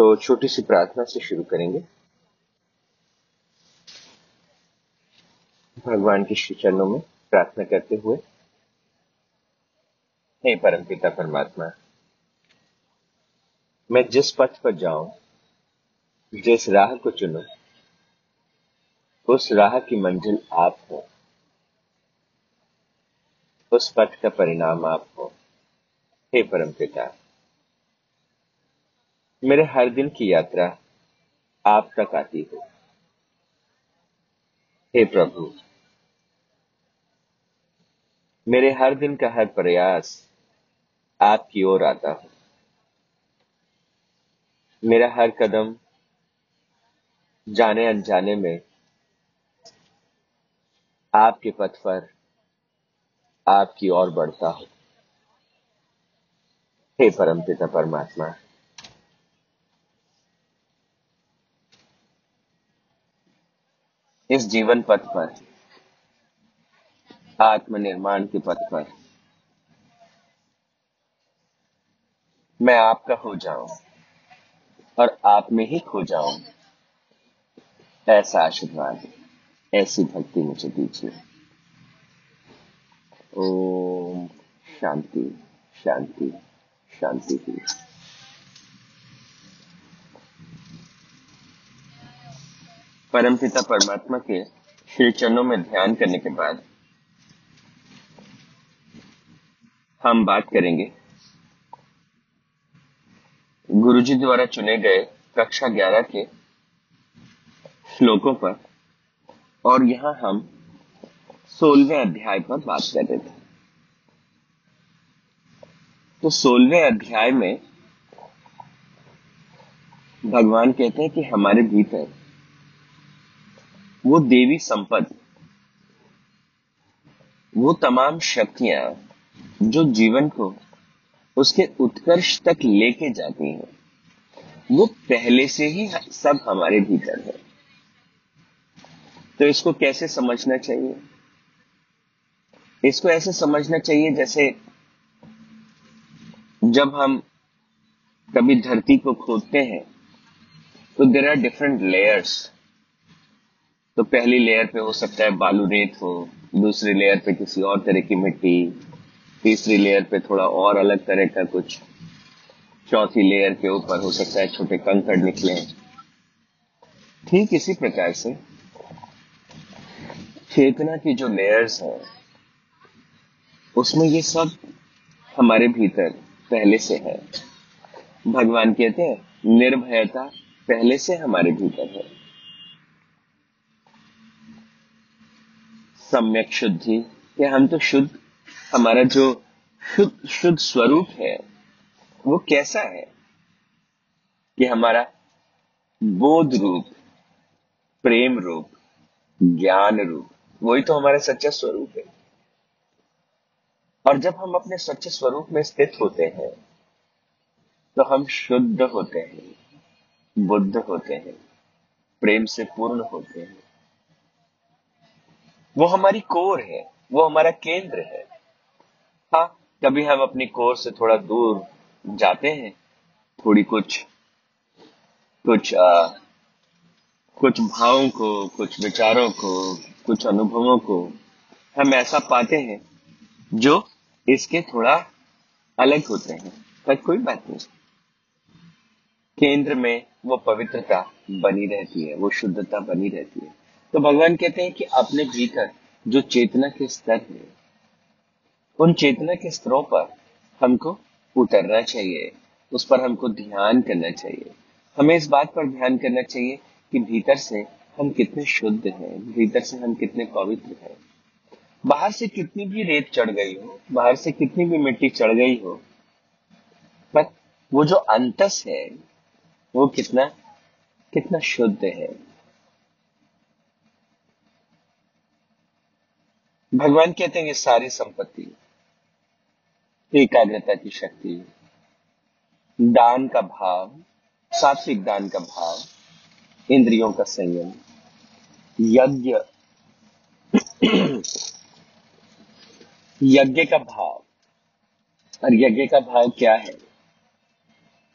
तो छोटी सी प्रार्थना से शुरू करेंगे। भगवान के श्री चरणों में प्रार्थना करते हुए, हे परमपिता परमात्मा, मैं जिस पथ पर जाऊं, जिस राह को चुनूं, उस राह की मंजिल आप हो, उस पथ का परिणाम आप हो। हे परमपिता, मेरे हर दिन की यात्रा आप तक आती हो। हे प्रभु, मेरे हर दिन का हर प्रयास आपकी ओर आता हो। मेरा हर कदम जाने अनजाने में आपके पथ पर आपकी ओर बढ़ता हो। हे परमपिता परमात्मा, इस जीवन पथ पर, आत्मनिर्माण के पथ पर मैं आपका हो जाऊं और आप में ही खो जाऊं, ऐसा आशीर्वाद, ऐसी भक्ति मुझे दीजिए। ओम शांति शांति शांति। परमपिता परमात्मा के श्री चरणों में ध्यान करने के बाद हम बात करेंगे गुरुजी द्वारा चुने गए कक्षा 11 के श्लोकों पर, और यहां हम 16वें अध्याय पर बात कर रहे थे। तो 16वें अध्याय में भगवान कहते हैं कि हमारे भीतर वो देवी संपद, वो तमाम शक्तियां जो जीवन को उसके उत्कर्ष तक लेके जाती है, वो पहले से ही सब हमारे भीतर है। तो इसको कैसे समझना चाहिए? इसको ऐसे समझना चाहिए जैसे जब हम कभी धरती को खोदते हैं तो देयर आर डिफरेंट लेयर्स। तो पहली लेयर पे हो सकता है बालू रेत हो, दूसरी लेयर पे किसी और तरह की मिट्टी, तीसरी लेयर पे थोड़ा और अलग तरह का कुछ, चौथी लेयर के ऊपर हो सकता है छोटे कंकड़ निकले। ठीक इसी प्रकार से चेतना की जो लेयर्स हैं उसमें ये सब हमारे भीतर पहले से है। भगवान कहते हैं निर्भयता पहले से हमारे भीतर है, सम्यक शुद्धि, या हम तो शुद्ध, हमारा जो शुद्ध स्वरूप है वो कैसा है कि हमारा बोध रूप, प्रेम रूप, ज्ञान रूप, वही तो हमारा सच्चा स्वरूप है। और जब हम अपने सच्चे स्वरूप में स्थित होते हैं तो हम शुद्ध होते हैं, बुद्ध होते हैं, प्रेम से पूर्ण होते हैं। वो हमारी कोर है, वो हमारा केंद्र है। हाँ, कभी हम अपनी कोर से थोड़ा दूर जाते हैं, थोड़ी कुछ भावों को, कुछ विचारों को, कुछ अनुभवों को हम ऐसा पाते हैं जो इसके थोड़ा अलग होते हैं, पर कोई बात नहीं, केंद्र में वो पवित्रता बनी रहती है, वो शुद्धता बनी रहती है। तो भगवान कहते हैं कि अपने भीतर जो चेतना के स्तर है, उन चेतना के स्तरों पर हमको उतरना चाहिए, उस पर हमको ध्यान करना चाहिए। हमें इस बात पर ध्यान करना चाहिए कि भीतर से हम कितने शुद्ध हैं, भीतर से हम कितने पवित्र हैं। बाहर से कितनी भी रेत चढ़ गई हो, बाहर से कितनी भी मिट्टी चढ़ गई हो, पर वो जो अंतस है वो कितना कितना शुद्ध है। भगवान कहते हैं ये सारी संपत्ति, एकाग्रता की शक्ति, दान का भाव, सात्विक दान का भाव, इंद्रियों का संयम, यज्ञ का भाव। और यज्ञ का भाव क्या है?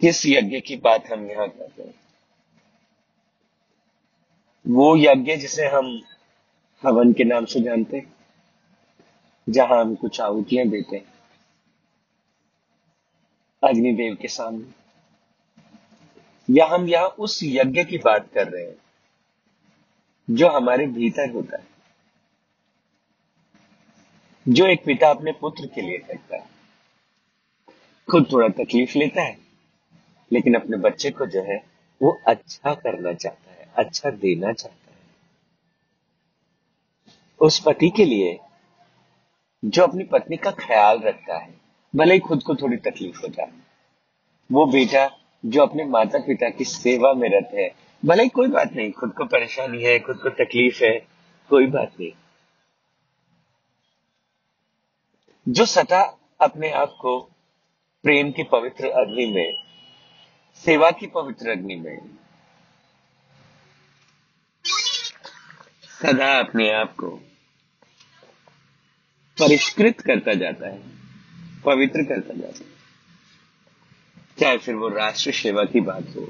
किस यज्ञ की बात हम यहां करते हैं? वो यज्ञ जिसे हम हवन के नाम से जानते हैं, जहां हम कुछ आहुतियां देते हैं अग्निदेव के सामने, या हम यहां उस यज्ञ की बात कर रहे हैं जो हमारे भीतर होता है, जो एक पिता अपने पुत्र के लिए करता है। खुद थोड़ा तकलीफ लेता है, लेकिन अपने बच्चे को जो है वो अच्छा करना चाहता है, अच्छा देना चाहता है। उस पति के लिए जो अपनी पत्नी का ख्याल रखता है, भले ही खुद को थोड़ी तकलीफ हो जाए। वो बेटा जो अपने माता पिता की सेवा में रत है, भले ही कोई बात नहीं, खुद को परेशानी है, खुद को तकलीफ है, कोई बात नहीं। जो सदा अपने आप को प्रेम की पवित्र अग्नि में, सेवा की पवित्र अग्नि में सदा अपने आप को परिष्कृत करता जाता है, पवित्र करता जाता है, चाहे फिर वो राष्ट्र सेवा की बात हो,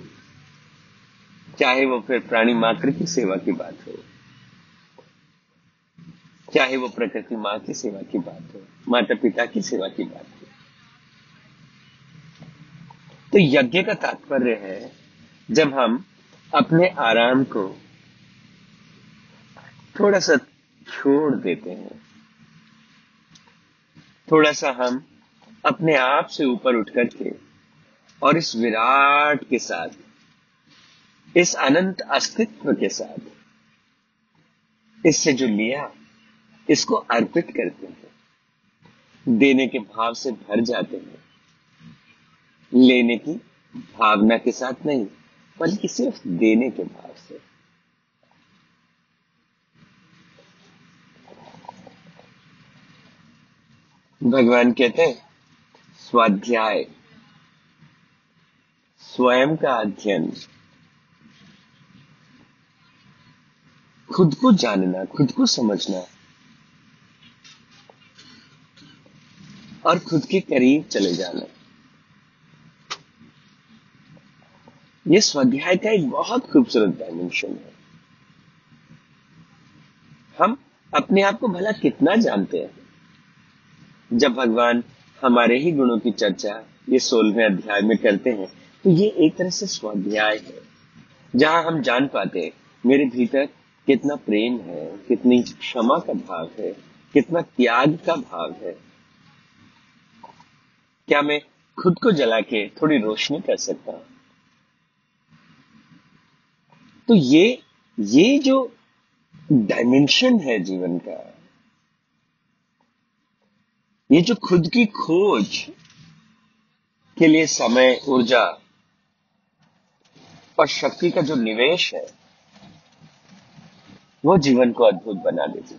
चाहे वो फिर प्राणी मात्र की सेवा की बात हो, चाहे वो प्रकृति मां की सेवा की बात हो, माता पिता की सेवा की बात हो। तो यज्ञ का तात्पर्य है जब हम अपने आराम को थोड़ा सा छोड़ देते हैं, थोड़ा सा हम अपने आप से ऊपर उठ करके और इस विराट के साथ, इस अनंत अस्तित्व के साथ, इससे जो लिया इसको अर्पित करते हैं, देने के भाव से भर जाते हैं, लेने की भावना के साथ नहीं बल्कि सिर्फ देने के भाव से। भगवान कहते हैं स्वाध्याय, स्वयं का अध्ययन, खुद को जानना, खुद को समझना और खुद के करीब चले जाना। ये स्वाध्याय का एक बहुत खूबसूरत डायमेंशन है। हम अपने आप को भला कितना जानते हैं? जब भगवान हमारे ही गुणों की चर्चा ये 16वें अध्याय में करते हैं, तो ये एक तरह से स्वाध्याय है जहां हम जान पाते हैं मेरे भीतर कितना प्रेम है, कितनी क्षमा का भाव है, कितना त्याग का भाव है। क्या मैं खुद को जला के थोड़ी रोशनी कर सकता हूं? तो ये जो डायमेंशन है जीवन का, ये जो खुद की खोज के लिए समय, ऊर्जा और शक्ति का जो निवेश है, वो जीवन को अद्भुत बना देती।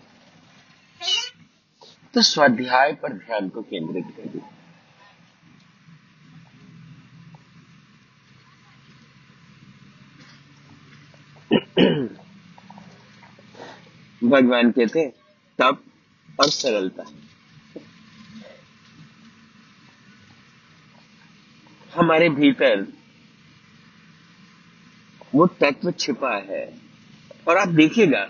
तो स्वाध्याय पर ध्यान को केंद्रित करें। भगवान कहते हैं तप और सरलता। हमारे भीतर वो तत्व छिपा है और आप देखिएगा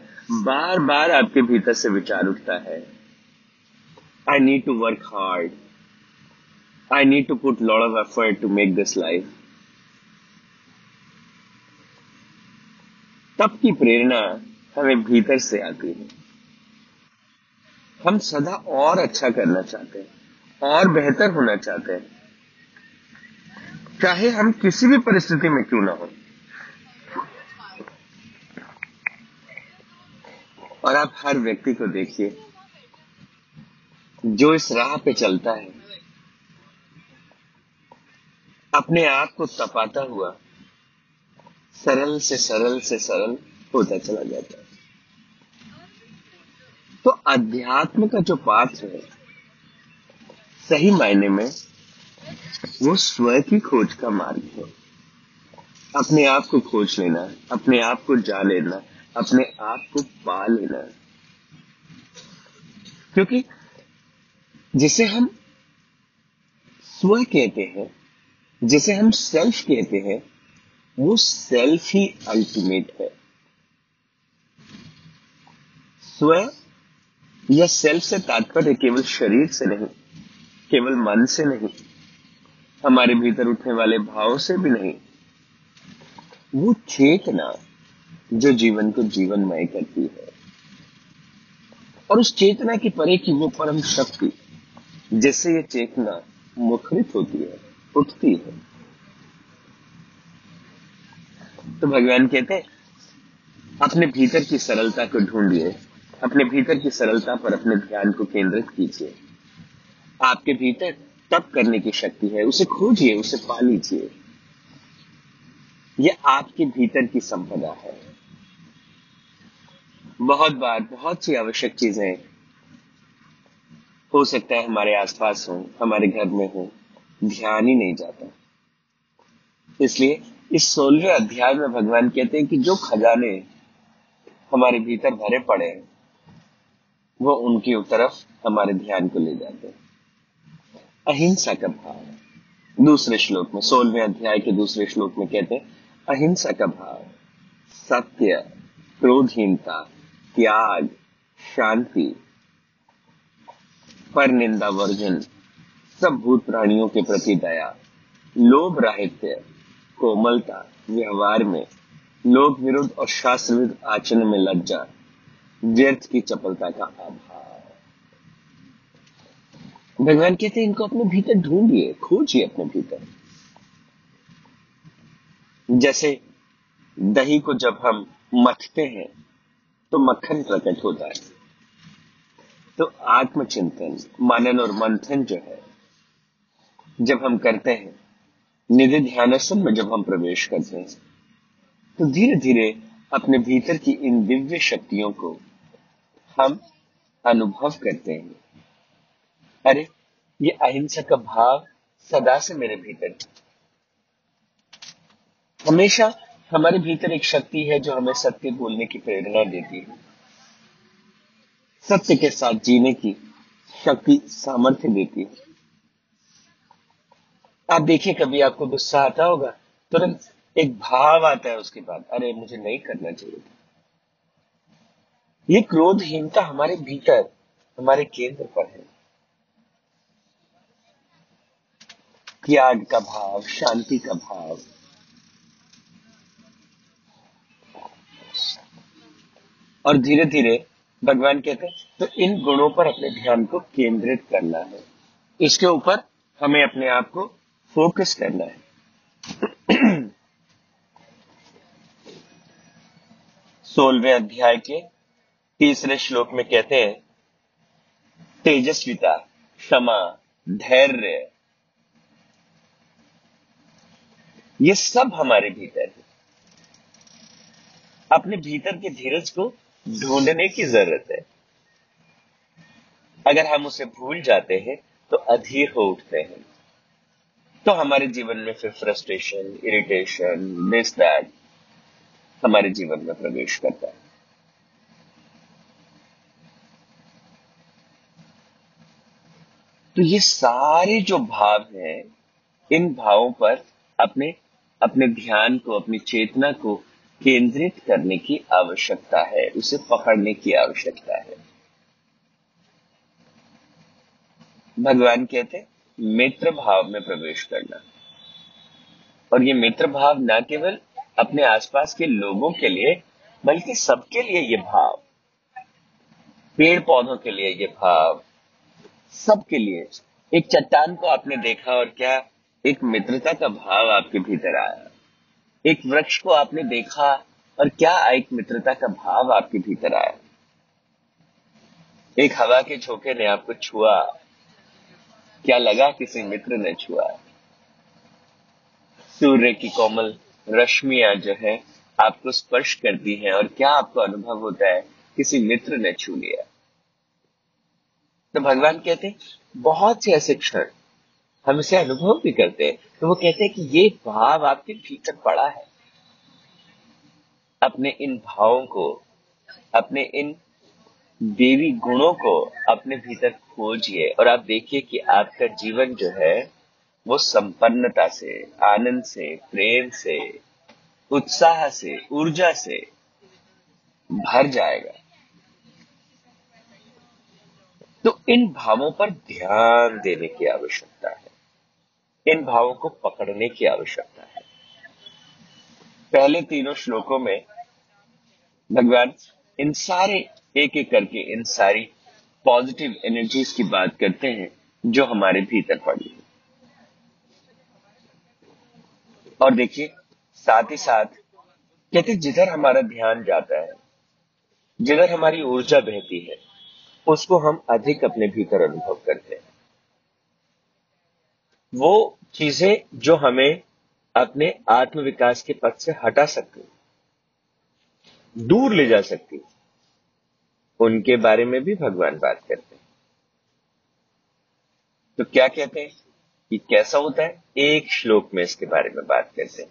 बार बार आपके भीतर से विचार उठता है, I need to work hard, I need to put lot of effort to make this life. तप की प्रेरणा हमें भीतर से आती है। हम सदा और अच्छा करना चाहते हैं और बेहतर होना चाहते हैं, चाहे हम किसी भी परिस्थिति में क्यों ना हो। और आप हर व्यक्ति को देखिए जो इस राह पे चलता है, अपने आप को तपाता हुआ सरल से सरल होता चला जाता है। तो अध्यात्म का जो पाठ है, सही मायने में वो स्वयं की खोज का मार्ग है। अपने आप को खोज लेना, अपने आप को जान लेना, अपने आप को पा लेना। क्योंकि जिसे हम स्वयं कहते हैं जिसे हम सेल्फ कहते हैं वो सेल्फ ही अल्टीमेट है। स्वयं या सेल्फ से तात्पर्य केवल शरीर से नहीं, केवल मन से नहीं, हमारे भीतर उठने वाले भाव से भी नहीं, वो चेतना जो जीवन को जीवनमय करती है। और उस चेतना की परे की वो परम शक्ति जिससे ये चेतना मुखरित होती है, उठती है। तो भगवान कहते हैं अपने भीतर की सरलता को ढूंढिए, अपने भीतर की सरलता पर अपने ध्यान को केंद्रित कीजिए। आपके भीतर तप करने की शक्ति है, उसे खोजिए, उसे पा लीजिए। यह आपके भीतर की संपदा है। बहुत बार बहुत सी आवश्यक चीजें हो सकता है हमारे आसपास हो, हमारे घर में हो, ध्यान ही नहीं जाता। इसलिए इस 16वें अध्याय में भगवान कहते हैं कि जो खजाने हमारे भीतर भरे पड़े हैं वो उनकी तरफ हमारे ध्यान को ले जाते हैं। अहिंसा का भाव दूसरे श्लोक में, 16वें अध्याय के दूसरे श्लोक में कहते हैं अहिंसा का भाव, सत्य, क्रोधहीनता, त्याग, शांति, पर निंदा वर्जन, सब भूत प्राणियों के प्रति दया, लोभ राहित्य, कोमलता, व्यवहार में, लोक विरुद्ध और शास्त्र विरुद्ध आचरण में लज्जा, व्यर्थ की चपलता का अभाव। भगवान कहते हैं इनको अपने भीतर ढूंढिए, खोजिए अपने भीतर। जैसे दही को जब हम मथते हैं तो मक्खन प्रकट होता है। तो आत्मचिंतन, मनन और मंथन जो है जब हम करते हैं, निधि ध्यानासन में जब हम प्रवेश करते हैं, तो धीरे धीरे अपने भीतर की इन दिव्य शक्तियों को हम अनुभव करते हैं। अरे ये अहिंसा का भाव सदा से मेरे भीतर है। हमेशा हमारे भीतर एक शक्ति है जो हमें सत्य बोलने की प्रेरणा देती है, सत्य के साथ जीने की शक्ति, सामर्थ्य देती है। आप देखिए, कभी आपको गुस्सा आता होगा, तुरंत एक भाव आता है उसके बाद, अरे मुझे नहीं करना चाहिए। ये क्रोधहीनता हमारे भीतर, हमारे केंद्र पर है। त्याग का भाव, शांति का भाव, और धीरे धीरे भगवान कहते हैं तो इन गुणों पर अपने ध्यान को केंद्रित करना है, इसके ऊपर हमें अपने आप को फोकस करना है। 16वें अध्याय के तीसरे श्लोक में कहते हैं तेजस्विता, क्षमा, धैर्य, ये सब हमारे भीतर है। अपने भीतर के धीरज को ढूंढने की जरूरत है। अगर हम उसे भूल जाते हैं तो अधीर हो उठते हैं, तो हमारे जीवन में फिर फ्रस्ट्रेशन, इरिटेशन, डिस्टर्ब हमारे जीवन में प्रवेश करता है। तो ये सारे जो भाव हैं, इन भावों पर अपने अपने ध्यान को, अपनी चेतना को केंद्रित करने की आवश्यकता है, उसे पकड़ने की आवश्यकता है। भगवान कहते हैं मित्र भाव में प्रवेश करना, और ये मित्र भाव ना केवल अपने आसपास के लोगों के लिए बल्कि सबके लिए ये भाव, पेड़ पौधों के लिए ये भाव, सबके लिए। एक चट्टान को आपने देखा और क्या एक मित्रता का भाव आपके भीतर आया। एक वृक्ष को आपने देखा और क्या एक मित्रता का भाव आपके भीतर आया। एक हवा के झोंके ने आपको छुआ, क्या लगा किसी मित्र ने छुआ। सूर्य की कोमल रश्मियां जो है आपको स्पर्श करती हैं और क्या आपको अनुभव होता है, किसी मित्र ने छू लिया। तो भगवान कहते हैं बहुत से ऐसे क्षण हम इसे अनुभव भी करते हैं। तो वो कहते हैं कि ये भाव आपके भीतर पड़ा है। अपने इन भावों को, अपने इन देवी गुणों को अपने भीतर खोजिए और आप देखिए कि आपका जीवन जो है वो संपन्नता से, आनंद से, प्रेम से, उत्साह से, ऊर्जा से भर जाएगा। तो इन भावों पर ध्यान देने की आवश्यकता है, इन भावों को पकड़ने की आवश्यकता है। पहले तीनों श्लोकों में भगवान इन सारे एक एक करके इन सारी पॉजिटिव एनर्जीज की बात करते हैं जो हमारे भीतर पड़ी है। और देखिए साथ ही साथ कहते जिधर हमारा ध्यान जाता है, जिधर हमारी ऊर्जा बहती है, उसको हम अधिक अपने भीतर अनुभव करते हैं। वो चीजें जो हमें अपने आत्म विकास के पथ से हटा सकती, दूर ले जा सकती, उनके बारे में भी भगवान बात करते हैं। तो क्या कहते हैं कि कैसा होता है, एक श्लोक में इसके बारे में बात करते हैं।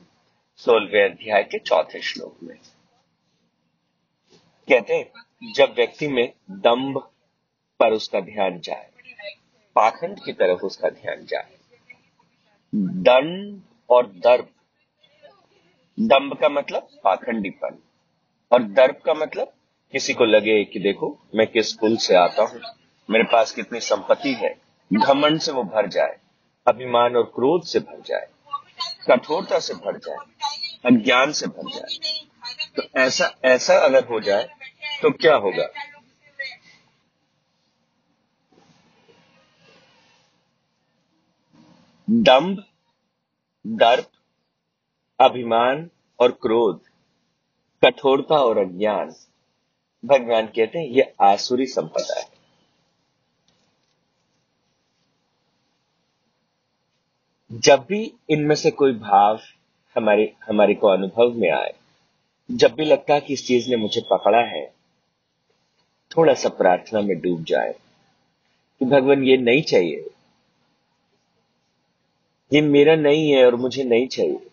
16वें अध्याय के 4th श्लोक में कहते हैं, जब व्यक्ति में दंभ पर उसका ध्यान जाए, पाखंड की तरफ उसका ध्यान जाए। दंभ और दर्प, दंभ का मतलब पाखंडीपन और दर्प का मतलब किसी को लगे कि देखो मैं किस कुल से आता हूं, मेरे पास कितनी संपत्ति है, घमंड से वो भर जाए, अभिमान और क्रोध से भर जाए, कठोरता से भर जाए, अज्ञान से भर जाए। तो ऐसा अगर हो जाए तो क्या होगा, दंभ, दर्प, अभिमान और क्रोध, कठोरता और अज्ञान, भगवान कहते हैं ये आसुरी संपदा है। जब भी इनमें से कोई भाव हमारे को अनुभव में आए, जब भी लगता है कि इस चीज ने मुझे पकड़ा है, थोड़ा सा प्रार्थना में डूब जाए कि भगवान ये नहीं चाहिए, ये मेरा नहीं है और मुझे नहीं चाहिए,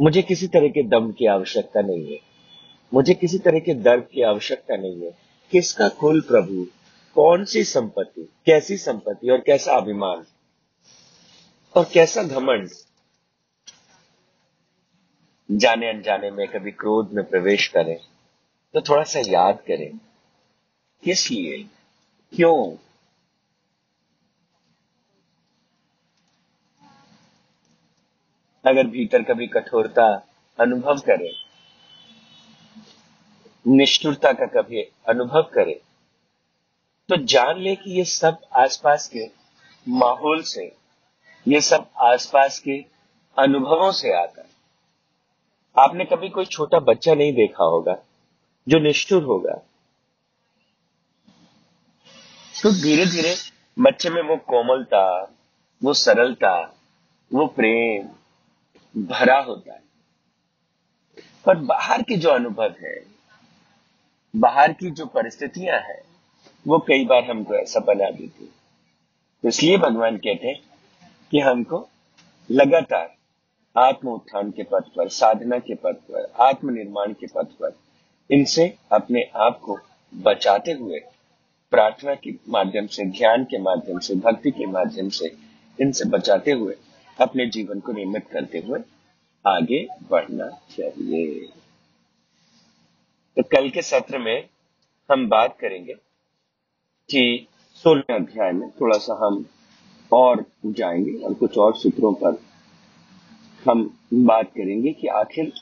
मुझे किसी तरह के दम की आवश्यकता नहीं है, मुझे किसी तरह के दर्द की आवश्यकता नहीं है। किसका कुल प्रभु, कौन सी संपत्ति, कैसी संपत्ति और कैसा अभिमान और कैसा घमंड, जाने अनजाने में कभी क्रोध में प्रवेश करें तो थोड़ा सा याद करें किस लिए, क्यों। अगर भीतर कभी कठोरता अनुभव करें, निष्ठुरता का कभी अनुभव करें, तो जान ले कि ये सब आसपास के माहौल से, ये सब आसपास के अनुभवों से आता है। आपने कभी कोई छोटा बच्चा नहीं देखा होगा जो निष्ठुर होगा, तो धीरे धीरे बच्चे में वो कोमलता, वो सरलता, वो प्रेम भरा होता है। पर बाहर के जो अनुभव है, बाहर की जो परिस्थितियां हैं, वो कई बार हमको ऐसा बना देती है। तो इसलिए भगवान कहते हैं कि हमको लगातार आत्म उत्थान के पथ पर, साधना के पथ पर, आत्मनिर्माण के पथ पर, इनसे अपने आप को बचाते हुए प्रार्थना के माध्यम से, ध्यान के माध्यम से, भक्ति के माध्यम से, इनसे बचाते हुए अपने जीवन को निर्मित करते हुए आगे बढ़ना चाहिए। तो कल के सत्र में हम बात करेंगे कि 16 अध्याय में थोड़ा सा हम और जाएंगे और कुछ और सूत्रों पर हम बात करेंगे कि आखिर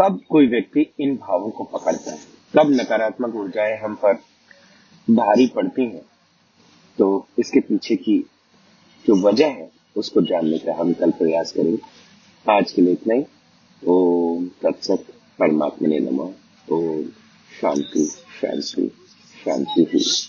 कब कोई व्यक्ति इन भावों को पकड़ता है, कब नकारात्मक ऊर्जाएं हम पर भारी पड़ती हैं, तो इसके पीछे की जो वजह है उसको जानने का हम कल प्रयास करेंगे। आज के लिए इतना ही। ओम तत्सत, परमात्मने नमः। ओम शांति शांति शांति।